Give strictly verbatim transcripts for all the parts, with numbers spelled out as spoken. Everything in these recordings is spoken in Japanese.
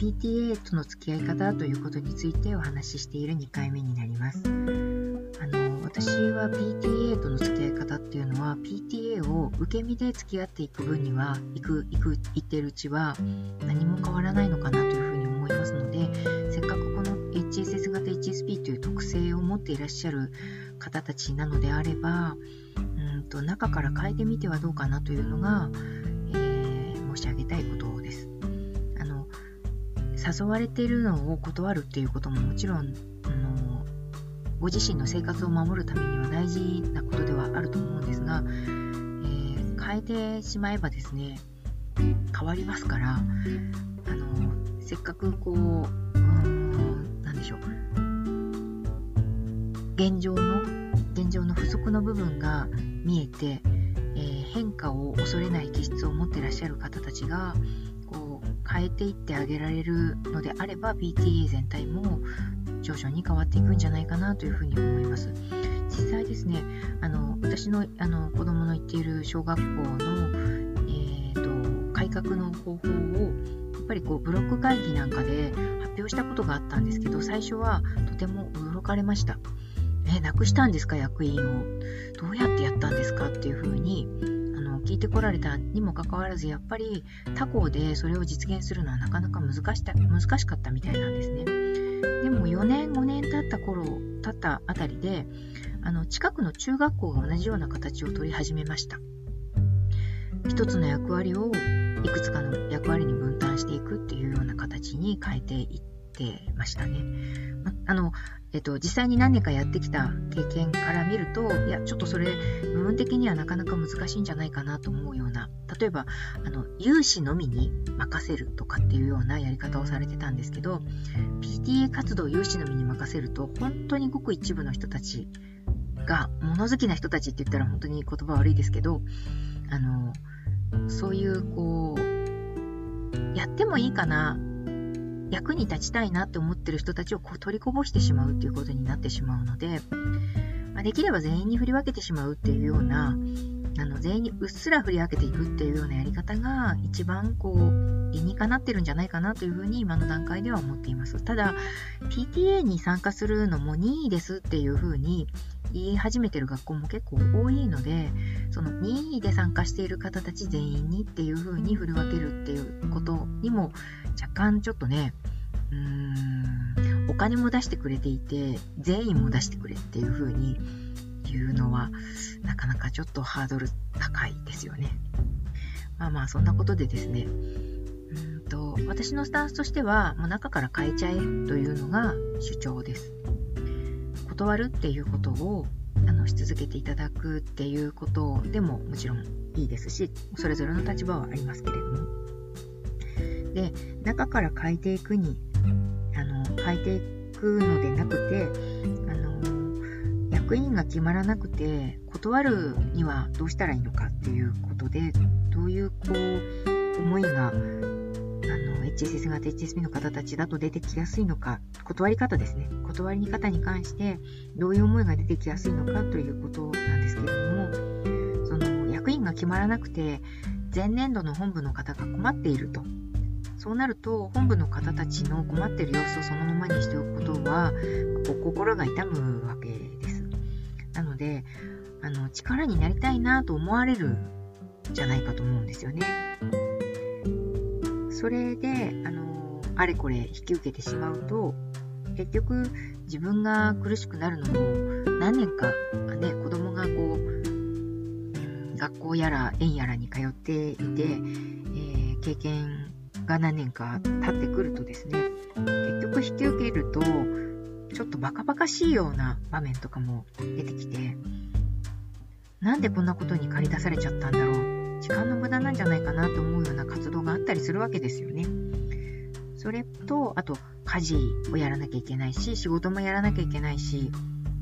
ピーティーエー との付き合い方ということについてお話ししているにかいめになります。あの私は ピーティーエー との付き合い方っていうのは ピーティーエー を受け身で付き合っていく分には行く行く行ってるうちは何も変わらないのかなというふうに思いますので、せっかくこの エイチエスエス 型 エイチエスピー という特性を持っていらっしゃる方たちなのであれば、うんと中から変えてみてはどうかなというのが、えー、申し上げたいことです。あの誘われているのを断るっていうことももちろんあのご自身の生活を守るためには大事なことではあると思うんですが、えー、変えてしまえばですね変わりますから、あのせっかくこう、うん、なんでしょう現状の現状の不足の部分が見えて、えー、変化を恐れない気質を持っていらっしゃる方たちがこう変えていってあげられるのであれば ピーティーエー 全体も徐々に変わっていくんじゃないかなというふうに思います。実際ですね、あの私の、あの子供の行っている小学校の、えー、と改革の方法をやっぱりこうブロック会議なんかで発表したことがあったんですけど、最初はとても驚かれました。え、なくしたんですか役員を、どうやってやったんですかっていうふうにあの聞いてこられたにもかかわらず、やっぱり他校でそれを実現するのはなかなか難しかったみたいなんですね。でもよねんごねん経った頃経ったあたりであの近くの中学校が同じような形を取り始めました。一つの役割をいくつかの役割に分担していくっていうような形に変えていってましたね。あの、えっと、実際に何年かやってきた経験から見ると、いやちょっとそれ部分的にはなかなか難しいんじゃないかなと思うような、例えばあの有志のみに任せるとかっていうようなやり方をされてたんですけど、 ピーティーエー 活動を有志のみに任せると本当にごく一部の人たちが、物好きな人たちって言ったら本当に言葉悪いですけど、あのそういうこうやってもいいかな、役に立ちたいなって思ってる人たちをこう取りこぼしてしまうっていうことになってしまうので、まあ、できれば全員に振り分けてしまうっていうような、あの全員にうっすら振り分けていくっていうようなやり方が一番こう理にかなってるんじゃないかなというふうに今の段階では思っています。ただ ピーティーエー に参加するのも任意ですっていうふうに言い始めてる学校も結構多いので、その任意で参加している方たち全員にっていう風に振り分けるっていうことにも若干ちょっとね、うーんお金も出してくれていて全員も出してくれっていう風に言うのはなかなかちょっとハードル高いですよね。まあまあそんなことでですね、うんと私のスタンスとしてはもう中から変えちゃえというのが主張です。断るっていうことをあのし続けていただくっていうことでももちろんいいですし、それぞれの立場はありますけれども、で中から変えていくにあの変えていくのでなくて、あの役員が決まらなくて断るにはどうしたらいいのかっていうことで、どういうこう思いがエイチエスエス 型 エイチエスピー の方たちだと出てきやすいのか、断り方ですね、断り方に関してどういう思いが出てきやすいのかということなんですけれども、その役員が決まらなくて前年度の本部の方が困っていると、そうなると本部の方たちの困っている様子をそのままにしておくことは心が痛むわけです。なのであの力になりたいなと思われるんじゃないかと思うんですよね。それで、あのー、あれこれ引き受けてしまうと結局自分が苦しくなるのも何年か、ね、子供がこう学校やら園やらに通っていて、えー、経験が何年か経ってくるとですね、結局引き受けるとちょっとバカバカしいような場面とかも出てきて、なんでこんなことに駆り出されちゃったんだろう、時間の無駄なんじゃないかなと思うような活動があったりするわけですよね。それとあと家事をやらなきゃいけないし、仕事もやらなきゃいけないし、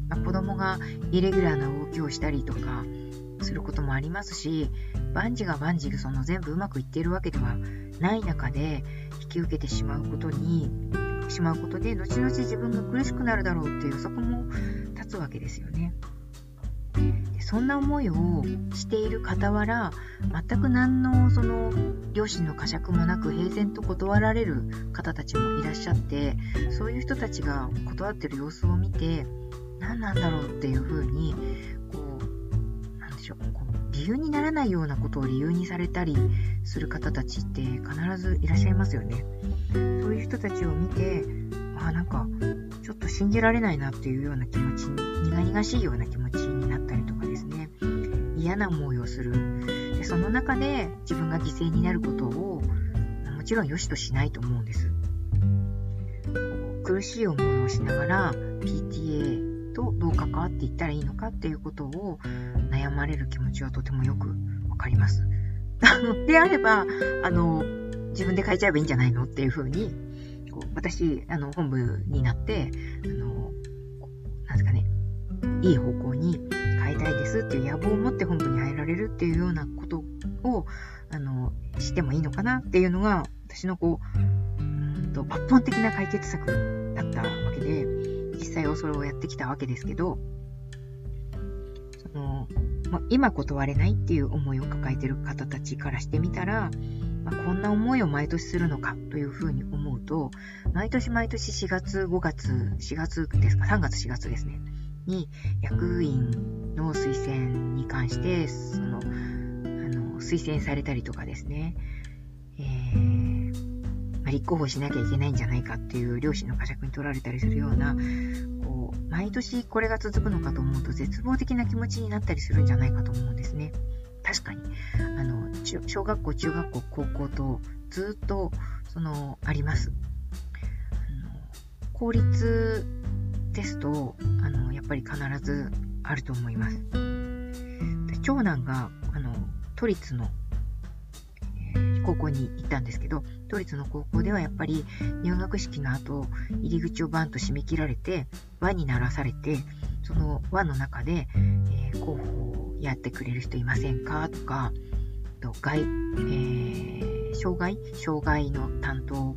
まあ、子供がイレギュラーな動きをしたりとかすることもありますし、万事が万事その全部うまくいっているわけではない中で引き受けてしまうことにしまうことで後々自分が苦しくなるだろうっていう予測も立つわけですよね。そんな思いをしている傍ら、全く何のその良心の呵責もなく平然と断られる方たちもいらっしゃって、そういう人たちが断ってる様子を見て、何なんだろうっていうふうに、こうなんでしょう、こう理由にならないようなことを理由にされたりする方たちって必ずいらっしゃいますよね。そういう人たちを見て、あ、なんかちょっと信じられないなっていうような気持ちに、苦々しいような気持ちになったりとかですね、嫌な思いをする。で、その中で自分が犠牲になることをもちろん良しとしないと思うんです。苦しい思いをしながら ピーティーエー とどう関わっていったらいいのかっていうことを悩まれる気持ちはとてもよくわかります。であれば、あの自分で変えちゃえばいいんじゃないのっていうふうに、私あの本部になってあのなんですかね、いい方向に変えたいですっていう野望を持って本部に入られるっていうようなことをあのしてもいいのかなっていうのが、私のこう、うんと抜本的な解決策だったわけで、実際はそれをやってきたわけですけど、その今断れないっていう思いを抱えている方たちからしてみたら、こんな思いを毎年するのかというふうに思うと、毎年毎年しがつ、ごがつ、しがつですか、さんがつ、しがつですね、に役員の推薦に関してそのあの推薦されたりとかですね、えーまあ、立候補しなきゃいけないんじゃないかっていう良心の呵責に取られたりするような、こう毎年これが続くのかと思うと絶望的な気持ちになったりするんじゃないかと思うんですね。確かにあの小学校、中学校、高校とずっとそのあります。あの公立ですとあのやっぱり必ずあると思います。長男があの都立の、えー、高校に行ったんですけど、都立の高校ではやっぱり入学式の後、入り口をバンと締め切られて輪にならされて、その輪の中で、えー、候補をやってくれる人いませんかとか、と外、えー、障害障害の担当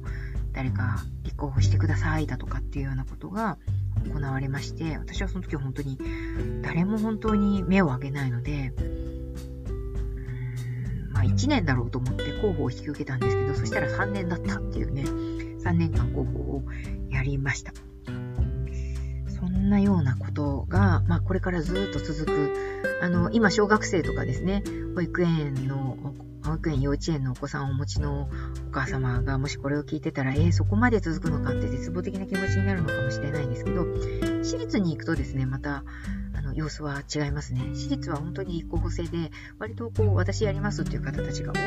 誰か立候補してくださいだとかっていうようなことが行われまして、私はその時は本当に誰も本当に目を上げないので、うーん、まあ、いちねんだろうと思って候補を引き受けたんですけど、そしたらさんねんだったっていうね、さんねんかん候補をやりました。そんなようなことが、まあ、これからずっと続く。あの今小学生とかですね、保育園の保育園幼稚園のお子さんをお持ちのお母様がもしこれを聞いてたら、えー、そこまで続くのかって絶望的な気持ちになるのかもしれないんですけど、私立に行くとですね、またあの様子は違いますね。私立は本当に立候補制で、割とこう私やりますっていう方たちが多い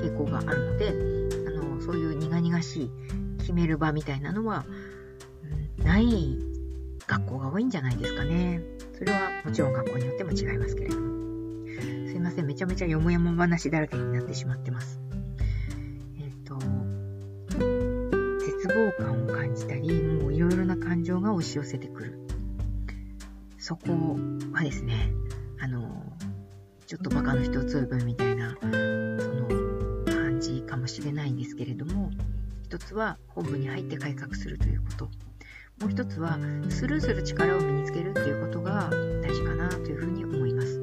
傾向があるので、あのそういう苦々しい決める場みたいなのは、うん、ない学校が多いんじゃないですかね。それはもちろん学校によっても違いますけれども、すいません、めちゃめちゃよもやも話だらけになってしまってます。えっと絶望感を感じたり、もういろいろな感情が押し寄せてくる。そこはですね、あのちょっとバカの一つ分みたいなその感じかもしれないんですけれども、一つは本部に入って改革するということ、もう一つはスルーする力を身につけるっていうことが大事かなというふうに思います。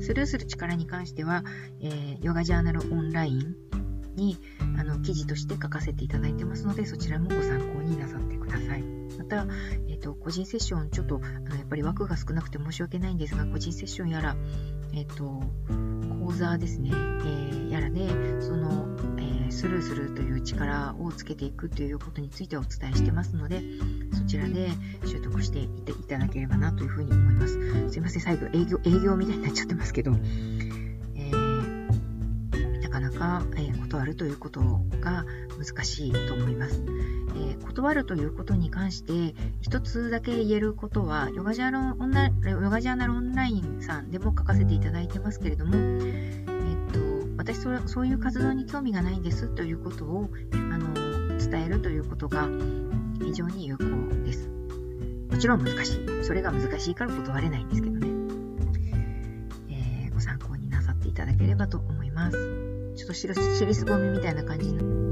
スルーする力に関しては、えー、ヨガジャーナルオンラインにあの記事として書かせていただいてますので、そちらもご参考になさってください。また、えーと、個人セッション、ちょっとあのやっぱり枠が少なくて申し訳ないんですが、個人セッションやら、えーと、講座ですね、えー、やらで、そのスルーするという力をつけていくということについてはお伝えしてますので、そちらで習得していっていただければなというふうに思います。すいません、最後営業、営業みたいになっちゃってますけど、えー、なかなか、えー、断るということが難しいと思います、えー、断るということに関して一つだけ言えることは、ヨガジャーナルオンライン、ヨガジャーナルオンラインさんでも書かせていただいてますけれども、私それ、そういう活動に興味がないんですということをあの伝えるということが非常に有効です。もちろん難しい、それが難しいから断れないんですけどね、えー、ご参考になさっていただければと思います。ちょっと尻すぼみみたいな感じになって